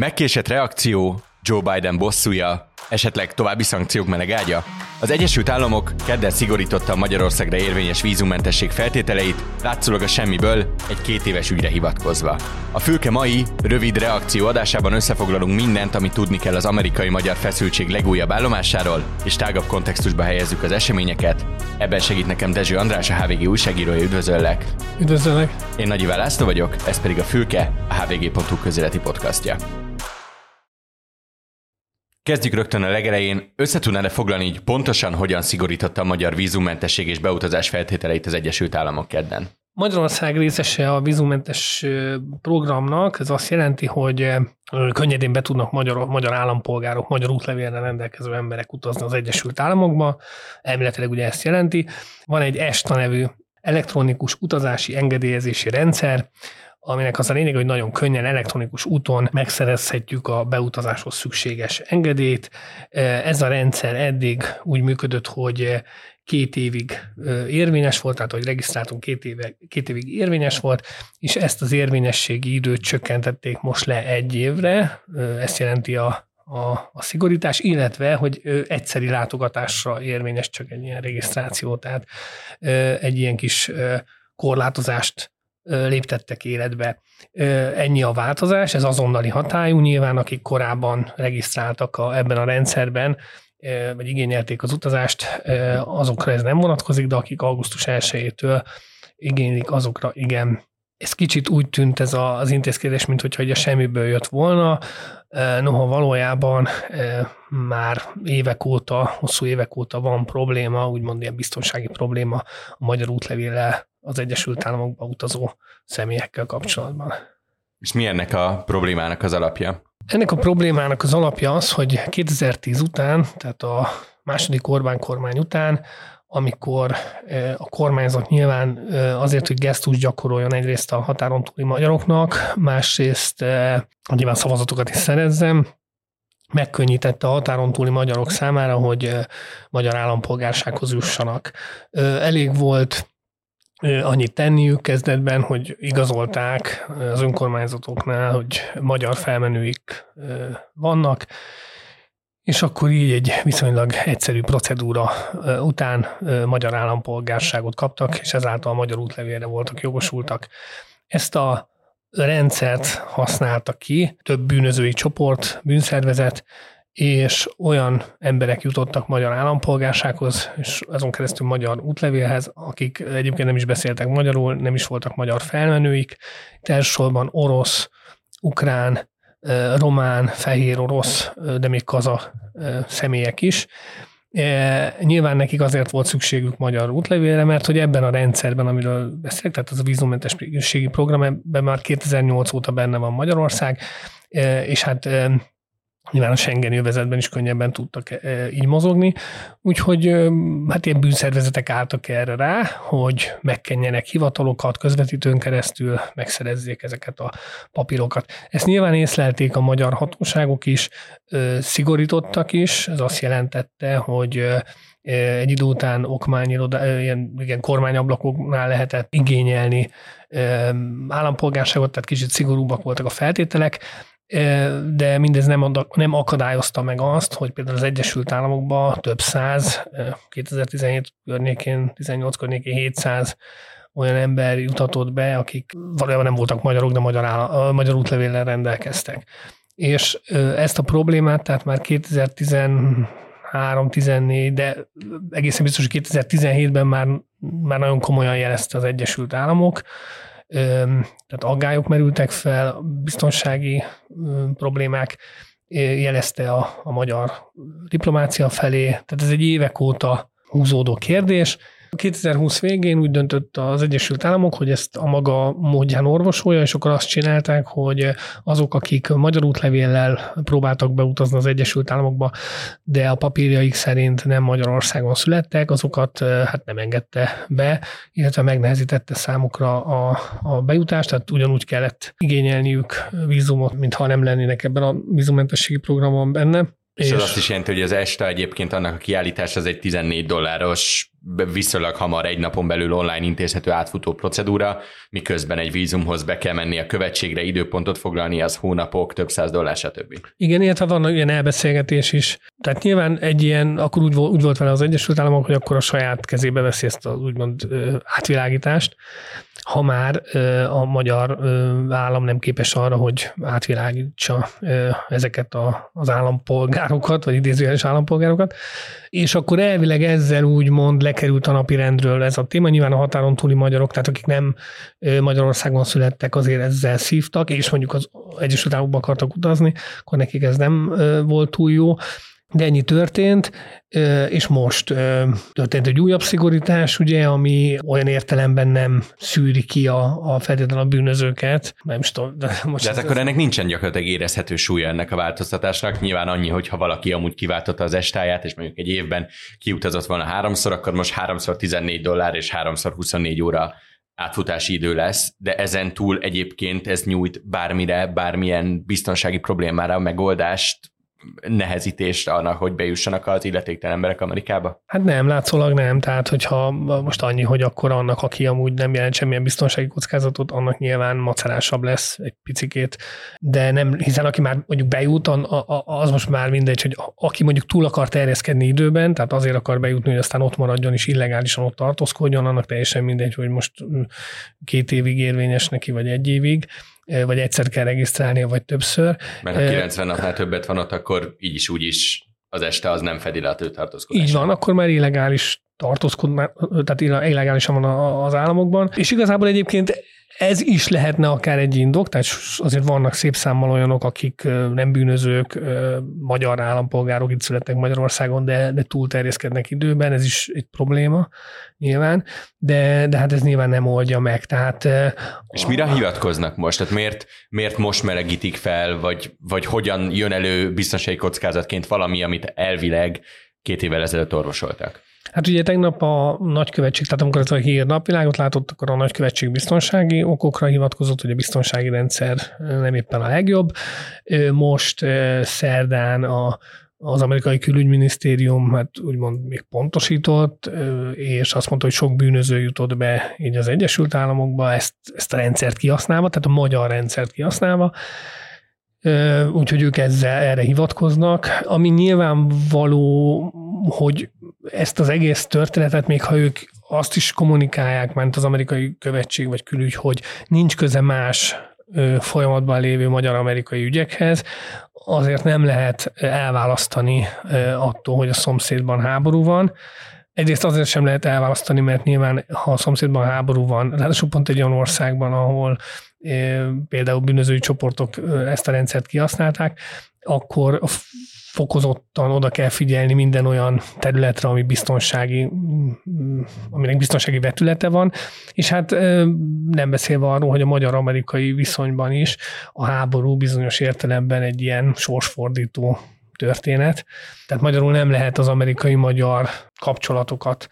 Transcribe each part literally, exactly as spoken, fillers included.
Megkésett reakció, Joe Biden bosszúja, esetleg további szankciók melegágya. Az Egyesült Államok kedden szigorította a Magyarországra érvényes vízummentesség feltételeit, látszólag a semmiből, egy két éves ügyre hivatkozva. A fülke mai, rövid reakció adásában összefoglalunk mindent, amit tudni kell az amerikai-magyar feszültség legújabb állomásáról, és tágabb kontextusba helyezzük az eseményeket. Ebben segít nekem Dezső András, a há vé gé újságírója, üdvözöllek! Üdvözöllek! Én Nagy Iván László vagyok, ez pedig a fülke, a há vé gé pont hú közéleti podcastja. Kezdjük rögtön a legelején. Össze tudnád-e foglalni így pontosan, hogyan szigorította a magyar vízummentesség és beutazás feltételeit az Egyesült Államok kedden? Magyarország részese a vízummentes programnak, ez azt jelenti, hogy könnyedén be tudnak magyar, magyar állampolgárok, magyar útlevélre rendelkező emberek utazni az Egyesült Államokba, elméletileg ugye ezt jelenti. Van egy ESTA nevű elektronikus utazási engedélyezési rendszer, aminek az a lényeg, hogy nagyon könnyen elektronikus úton megszerezhetjük a beutazáshoz szükséges engedélyt. Ez a rendszer eddig úgy működött, hogy két évig érvényes volt, tehát hogy regisztráltunk, két, éve, két évig érvényes volt, és ezt az érvényességi időt csökkentették most le egy évre, ezt jelenti a A, a szigorítás, illetve, hogy egyszeri látogatásra érvényes csak egy ilyen regisztráció, tehát egy ilyen kis korlátozást léptettek életbe. Ennyi a változás, ez azonnali hatályú, nyilván akik korábban regisztráltak a, ebben a rendszerben, vagy igényelték az utazást, azokra ez nem vonatkozik, de akik augusztus elsejétől igénylik, azokra igen. Ez kicsit úgy tűnt ez az intézkedés, mint hogyha a semmiből jött volna, noha valójában már évek óta, hosszú évek óta van probléma, úgymond ilyen biztonsági probléma a magyar útlevéllel az Egyesült Államokba utazó személyekkel kapcsolatban. És mi ennek a problémának az alapja? Ennek a problémának az alapja az, hogy kétezer-tíz után, tehát a második Orbán kormány után, amikor a kormányzat nyilván azért, hogy gesztus gyakoroljon egyrészt a határon túli magyaroknak, másrészt nyilván szavazatokat is szerezzem, megkönnyítette a határon túli magyarok számára, hogy magyar állampolgársághoz jussanak. Elég volt annyit tenniük kezdetben, hogy igazolták az önkormányzatoknál, hogy magyar felmenőik vannak, és akkor így egy viszonylag egyszerű procedúra után magyar állampolgárságot kaptak, és ezáltal a magyar útlevélre voltak jogosultak. Ezt a rendszert használta ki több bűnözői csoport, bűnszervezet, és olyan emberek jutottak magyar állampolgársághoz, és azon keresztül magyar útlevélhez, akik egyébként nem is beszéltek magyarul, nem is voltak magyar felmenőik, elsősorban orosz, ukrán, román, fehér orosz, de még kaza személyek is. Nyilván nekik azért volt szükségük magyar útlevélre, mert hogy ebben a rendszerben, amiről beszélek, tehát az a vízummentességi program, ebben már kétezer-nyolc óta benne van Magyarország, és hát nyilván a Schengen övezetben is könnyebben tudtak így mozogni, úgyhogy hát ilyen bűnszervezetek álltak erre rá, hogy megkenjenek hivatalokat, közvetítőn keresztül megszerezzék ezeket a papírokat. Ezt nyilván észlelték a magyar hatóságok is, szigorítottak is, ez azt jelentette, hogy egy idő után okmányirodá, ilyen, igen, kormányablakoknál lehetett igényelni állampolgárságot, tehát kicsit szigorúbbak voltak a feltételek, de mindez nem, adak, nem akadályozta meg azt, hogy például az Egyesült Államokban több száz, kétezer-tizenhét környékén, tizennyolc környékén hétszáz olyan ember jutatott be, akik valójában nem voltak magyarok, de magyar, áll, magyar útlevéllel rendelkeztek. És ezt a problémát, tehát már kétezer-tizenhárom tizennégy, de egészen biztos, hogy kétezer-tizenhétben már, már nagyon komolyan jelezte az Egyesült Államok, tehát aggályok merültek fel, biztonsági problémák jelezte a, a magyar diplomácia felé, tehát ez egy évek óta húzódó kérdés. kétezer-húsz végén úgy döntött az Egyesült Államok, hogy ezt a maga módján orvosolja, és akkor azt csinálták, hogy azok, akik magyar útlevéllel próbáltak beutazni az Egyesült Államokba, de a papírjaik szerint nem Magyarországon születtek, azokat hát nem engedte be, illetve megnehezítette számukra a, a bejutást, tehát ugyanúgy kellett igényelniük vízumot, mintha nem lennének ebben a vízummentességi programban benne. És, és az azt is jelenti, hogy az ESTA egyébként annak a kiállítás az egy tizennégy dolláros viszonylag hamar egy napon belül online intézhető átfutó procedúra, miközben egy vízumhoz be kell menni a követségre, időpontot foglalni, az hónapok, több száz dollár, stb. Igen, illetve van ilyen elbeszélgetés is. Tehát nyilván egy ilyen, akkor úgy, úgy volt vele az Egyesült Államok, hogy akkor a saját kezébe veszi ezt az úgymond átvilágítást, ha már a magyar állam nem képes arra, hogy átvilágítsa ezeket az állampolgárokat, vagy idézőjeles állampolgárokat, és akkor elvileg ezzel úgymond lekerült a napirendről ez a téma. Nyilván a határon túli magyarok, tehát akik nem Magyarországon születtek, azért ezzel szívtak, és mondjuk az Egyesült Államokba akartak utazni, akkor nekik ez nem volt túl jó. De ennyi történt, és most történt egy újabb szigorítás, ugye, ami olyan értelemben nem szűri ki a, a feltétlenül a bűnözőket. Nem is tudom, de most de hát akkor ennek nincsen gyakorlatilag érezhető súlya ennek a változtatásnak. Nyilván annyi, hogyha valaki amúgy kiváltotta az estáját, és mondjuk egy évben kiutazott volna háromszor, akkor most háromszor tizennégy dollár és háromszor huszonnégy óra átfutási idő lesz, de ezen túl egyébként ez nyújt bármire, bármilyen biztonsági problémára a megoldást, nehezítést annak, hogy bejussanak az illetéktelen emberek Amerikába? Hát nem, látszólag nem. Tehát, hogyha most annyi, hogy akkor annak, aki amúgy nem jelent semmilyen biztonsági kockázatot, annak nyilván macerásabb lesz egy picikét. De nem, hiszen aki már mondjuk bejut, az most már mindegy, hogy aki mondjuk túl akar terjeszkedni időben, tehát azért akar bejutni, hogy aztán ott maradjon és illegálisan ott tartózkodjon, annak teljesen mindegy, hogy most két évig érvényes neki, vagy egy évig, vagy egyszer kell regisztrálnia, vagy többször. Mert ha kilencven napnál többet van ott, akkor így is, úgy is az este az nem fedi le a tartózkodást. Így van, akkor már illegális tartózkodás, tehát illegálisan van az államokban. És igazából egyébként ez is lehetne akár egy indok, tehát azért vannak szép számmal olyanok, akik nem bűnözők, magyar állampolgárok, itt születtek Magyarországon, de, de túlterjeszkednek időben, ez is egy probléma nyilván, de, de hát ez nyilván nem oldja meg. Tehát, és a... mire hivatkoznak most? Tehát miért, miért most melegítik fel, vagy, vagy hogyan jön elő biztonsági kockázatként valami, amit elvileg két évvel ezelőtt orvosoltak? Hát ugye tegnap a nagykövetség, tehát amikor ez a hír napvilágot látott, akkor a nagykövetség biztonsági okokra hivatkozott, hogy a biztonsági rendszer nem éppen a legjobb. Most szerdán a, az amerikai külügyminisztérium hát úgymond még pontosított, és azt mondta, hogy sok bűnöző jutott be így az Egyesült Államokba, ezt, ezt a rendszert kihasználva, tehát a magyar rendszert kihasználva. Úgyhogy ők ezzel erre hivatkoznak, ami nyilvánvaló, hogy ezt az egész történetet, még ha ők azt is kommunikálják, mert az amerikai követség vagy külügy, hogy nincs köze más folyamatban lévő magyar-amerikai ügyekhez, azért nem lehet elválasztani attól, hogy a szomszédban háború van. Egyrészt azért sem lehet elválasztani, mert nyilván, ha a szomszédban háború van, ráadásul pont egy olyan országban, ahol például bűnözői csoportok ezt a rendszert kihasználták, akkor fokozottan oda kell figyelni minden olyan területre, ami biztonsági, aminek biztonsági vetülete van, és hát nem beszélve arról, hogy a magyar-amerikai viszonyban is a háború bizonyos értelemben egy ilyen sorsfordító történet. Tehát magyarul nem lehet az amerikai-magyar kapcsolatokat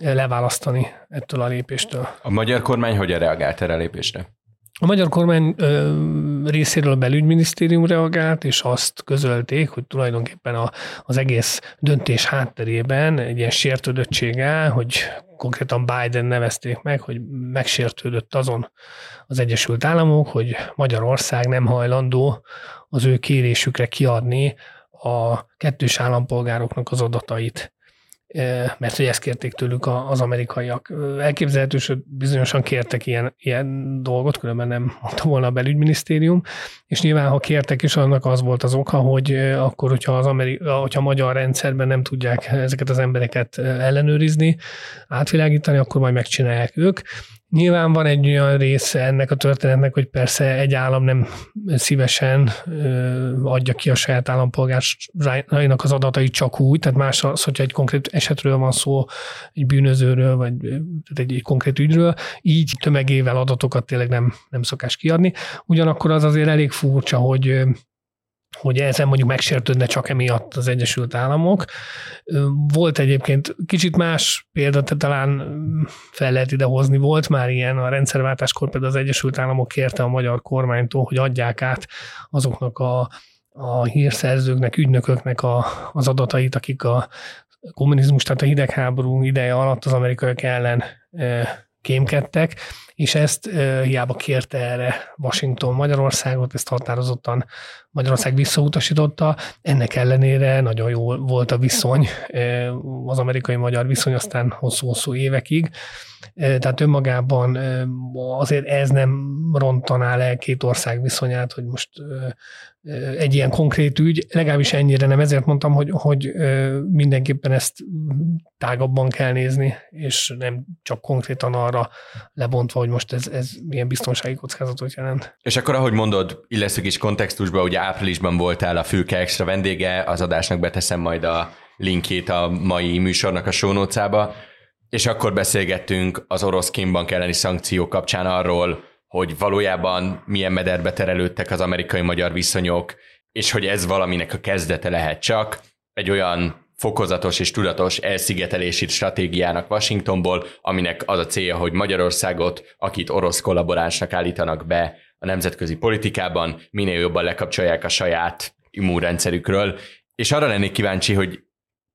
leválasztani ettől a lépéstől. A magyar kormány hogyan reagált erre a lépésre? A magyar kormány ö, részéről a belügyminisztérium reagált, és azt közölték, hogy tulajdonképpen a, az egész döntés hátterében egy ilyen sértődöttség áll, hogy konkrétan Biden nevezték meg, hogy megsértődött azon az Egyesült Államok, hogy Magyarország nem hajlandó az ő kérésükre kiadni a kettős állampolgároknak az adatait. Mert hogy ezt kérték tőlük az amerikaiak. Elképzelhető, hogy bizonyosan kértek ilyen, ilyen dolgot, különben nem mondta volna a belügyminisztérium, és nyilván, ha kértek is, annak az volt az oka, hogy akkor, hogyha, az Ameri- hogyha a magyar rendszerben nem tudják ezeket az embereket ellenőrizni, átvilágítani, akkor majd megcsinálják ők. Nyilván van egy olyan része ennek a történetnek, hogy persze egy állam nem szívesen adja ki a saját állampolgárainak az adatait csak úgy, tehát más az, hogyha egy konkrét esetről van szó, egy bűnözőről, vagy egy, egy konkrét ügyről, így tömegével adatokat tényleg nem, nem szokás kiadni. Ugyanakkor az azért elég furcsa, hogy hogy ezen mondjuk megsértődne csak emiatt az Egyesült Államok. Volt egyébként kicsit más példa, talán fel lehet idehozni, volt már ilyen a rendszerváltáskor, például az Egyesült Államok kérte a magyar kormánytól, hogy adják át azoknak a, a hírszerzőknek, ügynököknek a, az adatait, akik a kommunizmus, tehát a hidegháború ideje alatt az amerikaiak ellen kémkedtek, és ezt hiába kérte erre Washington Magyarországot, ezt határozottan Magyarország visszautasította. Ennek ellenére nagyon jó volt a viszony, az amerikai-magyar viszony aztán hosszú-hosszú évekig. Tehát önmagában azért ez nem rontaná le két ország viszonyát, hogy most egy ilyen konkrét ügy, legalábbis ennyire nem. Ezért mondtam, hogy, hogy mindenképpen ezt tágabban kell nézni, és nem csak konkrétan arra lebontva, hogy most ez, ez milyen biztonsági kockázatot jelent. És akkor, ahogy mondod, illesztük is kontextusba, ugye áprilisban voltál a Fülke Extra vendége, az adásnak beteszem majd a linkjét a mai műsornak a show notes-ába. És akkor beszélgettünk az orosz kémbank elleni szankciók kapcsán arról, hogy valójában milyen mederbe terelődtek az amerikai-magyar viszonyok, és hogy ez valaminek a kezdete lehet csak, egy olyan fokozatos és tudatos elszigetelési stratégiának Washingtonból, aminek az a célja, hogy Magyarországot, akit orosz kollaboránsnak állítanak be a nemzetközi politikában, minél jobban lekapcsolják a saját immunrendszerükről. És arra lennék kíváncsi, hogy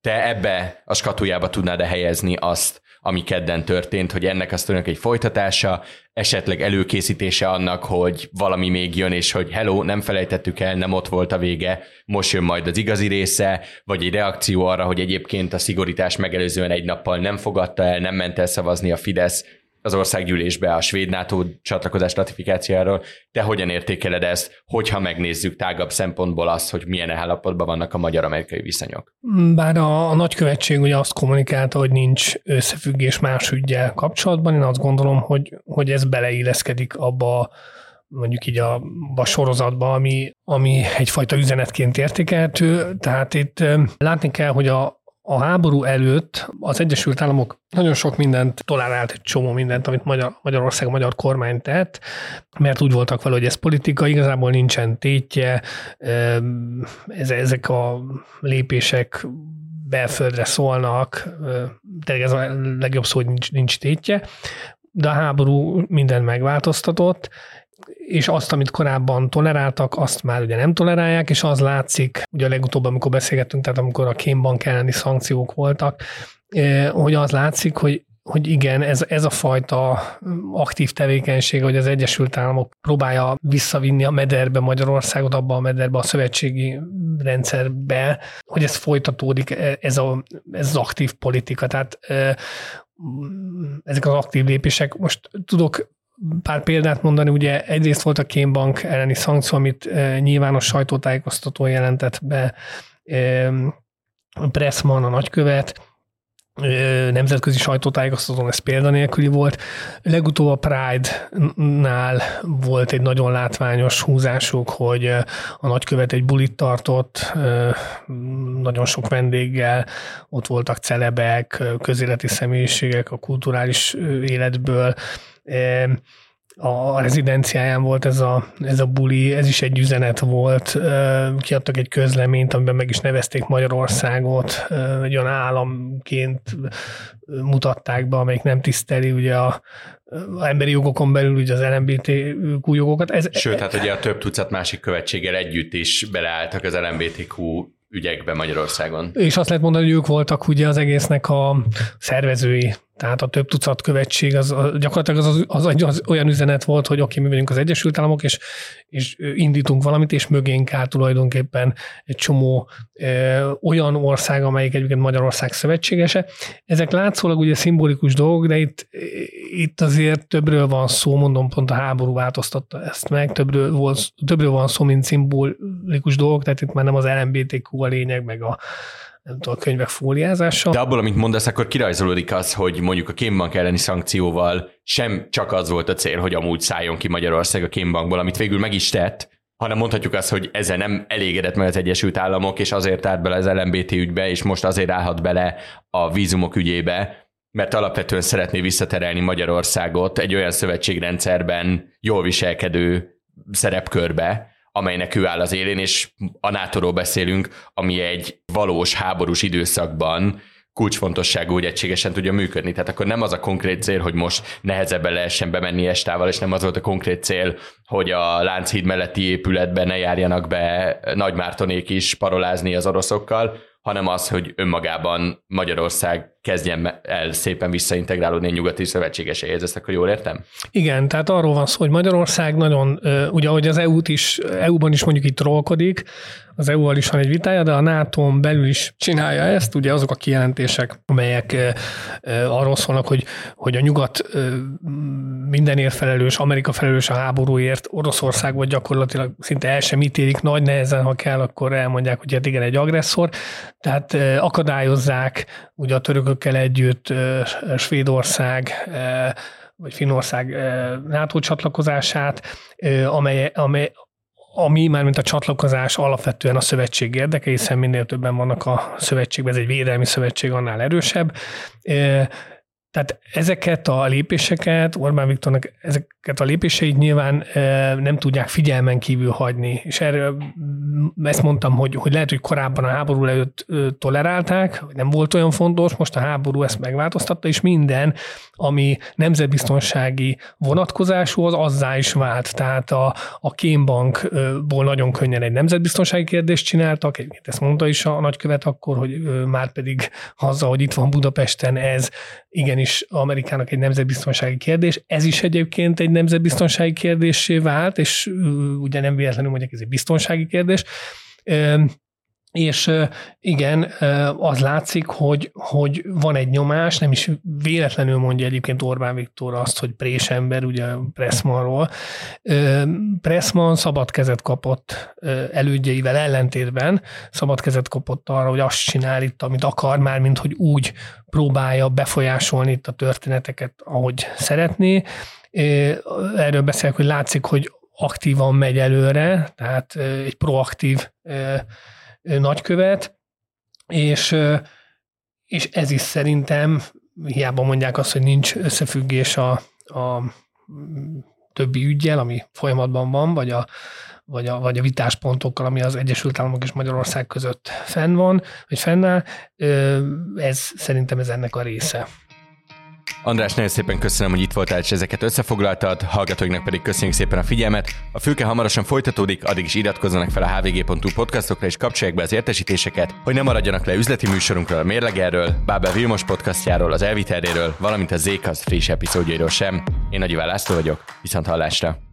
te ebbe a skatujába tudnád-e helyezni azt, ami kedden történt, hogy ennek az tulajdonképpen egy folytatása, esetleg előkészítése annak, hogy valami még jön, és hogy hello, nem felejtettük el, nem ott volt a vége, most jön majd az igazi része, vagy egy reakció arra, hogy egyébként a szigorítás megelőzően egy nappal nem fogadta el, nem ment el szavazni a Fidesz az országgyűlésbe a svéd NATO csatlakozás ratifikációjáról. Te hogyan értékeled ezt, hogyha megnézzük tágabb szempontból azt, hogy milyen állapotban vannak a magyar-amerikai viszonyok? Bár a, a nagykövetség ugye azt kommunikálta, hogy nincs összefüggés más üggyel kapcsolatban, én azt gondolom, hogy, hogy ez beleilleszkedik abba mondjuk így a, a sorozatba, ami, ami egyfajta üzenetként értékelhető. Tehát itt látni kell, hogy a A háború előtt az Egyesült Államok nagyon sok mindent tolerált, egy csomó mindent, amit Magyar, Magyarország, a magyar kormány tett, mert úgy voltak vele, hogy ez politika, igazából nincsen tétje, ezek a lépések belföldre szólnak, tényleg ez a legjobb szó, hogy nincs, nincs tétje, de a háború mindent megváltoztatott, és azt, amit korábban toleráltak, azt már ugye nem tolerálják, és az látszik, ugye a legutóbb, amikor beszélgettünk, tehát amikor a kémbank elleni szankciók voltak, hogy az látszik, hogy, hogy igen, ez, ez a fajta aktív tevékenység, hogy az Egyesült Államok próbálja visszavinni a mederbe Magyarországot, abba a mederbe, a szövetségi rendszerbe, hogy ez folytatódik, ez, a, ez az aktív politika. Tehát ezek az aktív lépések, most tudok pár példát mondani, ugye egyrészt volt a kémbank elleni szankció, amit e, nyilvános sajtótájékoztató jelentett be e, Pressman, a nagykövet, e, nemzetközi sajtótájékoztatón ez példanélküli volt. Legutóbb a Pride-nál volt egy nagyon látványos húzásuk, hogy a nagykövet egy bulit tartott, e, nagyon sok vendéggel, ott voltak celebek, közéleti személyiségek a kulturális életből, a rezidenciáján volt ez a, ez a buli, ez is egy üzenet volt, kiadtak egy közleményt, amiben meg is nevezték Magyarországot, egy olyan államként mutatták be, amelyik nem tiszteli ugye a, a emberi jogokon belül ugye az el em bé té kú jogokat. Ez, Sőt, hát ugye a több tucat másik követséggel együtt is beleálltak az el em bé té kú ügyekbe Magyarországon. És azt lehet mondani, hogy ők voltak ugye az egésznek a szervezői, tehát a több tucat követség, az, az, gyakorlatilag az, az, az, az olyan üzenet volt, hogy oké, mi vagyunk az Egyesült Államok, és, és indítunk valamit, és mögénk áll tulajdonképpen egy csomó ö, olyan ország, amelyik egyébként Magyarország szövetségese. Ezek látszólag ugye szimbolikus dolgok, de itt, itt azért többről van szó, mondom, pont a háború változtatta ezt meg, többről, volt, többről van szó, mint szimbolikus dolgok, tehát itt már nem az el em bé té kú a lényeg, meg a nem tudom, a könyvek fóliázása. De abból, amit mondasz, akkor kirajzolódik az, hogy mondjuk a kémbank elleni szankcióval sem csak az volt a cél, hogy amúgy szálljon ki Magyarország a kémbankból, amit végül meg is tett, hanem mondhatjuk azt, hogy ezzel nem elégedett meg az Egyesült Államok, és azért állt bele az el em bé té ügybe, és most azért állhat bele a vízumok ügyébe, mert alapvetően szeretné visszaterelni Magyarországot egy olyan szövetségrendszerben jól viselkedő szerepkörbe, amelynek ő áll az élén, és a nátóról beszélünk, ami egy valós háborús időszakban kulcsfontosságú, hogy egységesen tudja működni. Tehát akkor nem az a konkrét cél, hogy most nehezebben lehessen bemenni estával, és nem az volt a konkrét cél, hogy a Lánchíd melletti épületben ne járjanak be Nagymártonék is parolázni az oroszokkal, hanem az, hogy önmagában Magyarország kezdjen el szépen visszaintegrálódni a nyugati szövetségeséhez. Ezt akkor jól értem? Igen, tehát arról van szó, hogy Magyarország nagyon, ugye ahogy az é út is, é ú-ban is mondjuk itt trollkodik, az é ú-val is van egy vitája, de a nátón belül is csinálja ezt, ugye azok a kijelentések, amelyek arról szólnak, hogy, hogy a nyugat mindenért felelős, Amerika felelős a háborúért, Oroszország vagy gyakorlatilag szinte el sem ítélik, nagy nehezen, ha kell, akkor elmondják, hogy hát igen, egy agresszor, tehát akadályozzák ugye a törökökkel együtt Svédország vagy Finnország NATO csatlakozását, amely, amely ami már mint a csatlakozás alapvetően a szövetség érdeke, hiszen minél többen vannak a szövetségben, ez egy védelmi szövetség, annál erősebb. Tehát ezeket a lépéseket, Orbán Viktornak ezeket a lépéseit nyilván nem tudják figyelmen kívül hagyni. És erről ezt mondtam, hogy, hogy lehet, hogy korábban a háború előtt tolerálták, nem volt olyan fontos, most a háború ezt megváltoztatta, és minden, ami nemzetbiztonsági vonatkozású, az azzá is vált. Tehát a, a kémbankból nagyon könnyen egy nemzetbiztonsági kérdést csináltak, egyébként ezt mondta is a nagykövet akkor, hogy már pedig azzal, hogy itt van Budapesten, ez igen is Amerikának egy nemzetbiztonsági kérdés. Ez is egyébként egy nemzetbiztonsági kérdéssé vált, és ugye nem véletlenül mondják, ez egy biztonsági kérdés. És igen, az látszik, hogy, hogy van egy nyomás, nem is véletlenül mondja egyébként Orbán Viktor azt, hogy présember, ugye Pressmanról. Pressman szabad kezet kapott elődjeivel ellentétben, szabad kezet kapott arra, hogy azt csinál itt, amit akar, már mint hogy úgy próbálja befolyásolni itt a történeteket, ahogy szeretné. Erről beszélek, hogy látszik, hogy aktívan megy előre, tehát egy proaktív nagykövet, és, és ez is szerintem, hiába mondják azt, hogy nincs összefüggés a, a többi üggyel, ami folyamatban van, vagy a, vagy, a, vagy a vitáspontokkal, ami az Egyesült Államok és Magyarország között fenn van, vagy fennáll, ez szerintem ez ennek a része. András, nagyon szépen köszönöm, hogy itt voltál, és ezeket összefoglaltad, hallgatóinknak pedig köszönjük szépen a figyelmet. A fülke hamarosan folytatódik, addig is iratkozzanak fel a h v g pont h u podcastokra, és kapcsolják be az értesítéseket, hogy ne maradjanak le üzleti műsorunkról, a Mérlegerről, Bábel Vilmos podcastjáról, az Elviterréről, valamint a Z-Cast friss epizódjairól sem. Én Nagy Iván László vagyok, viszont hallásra!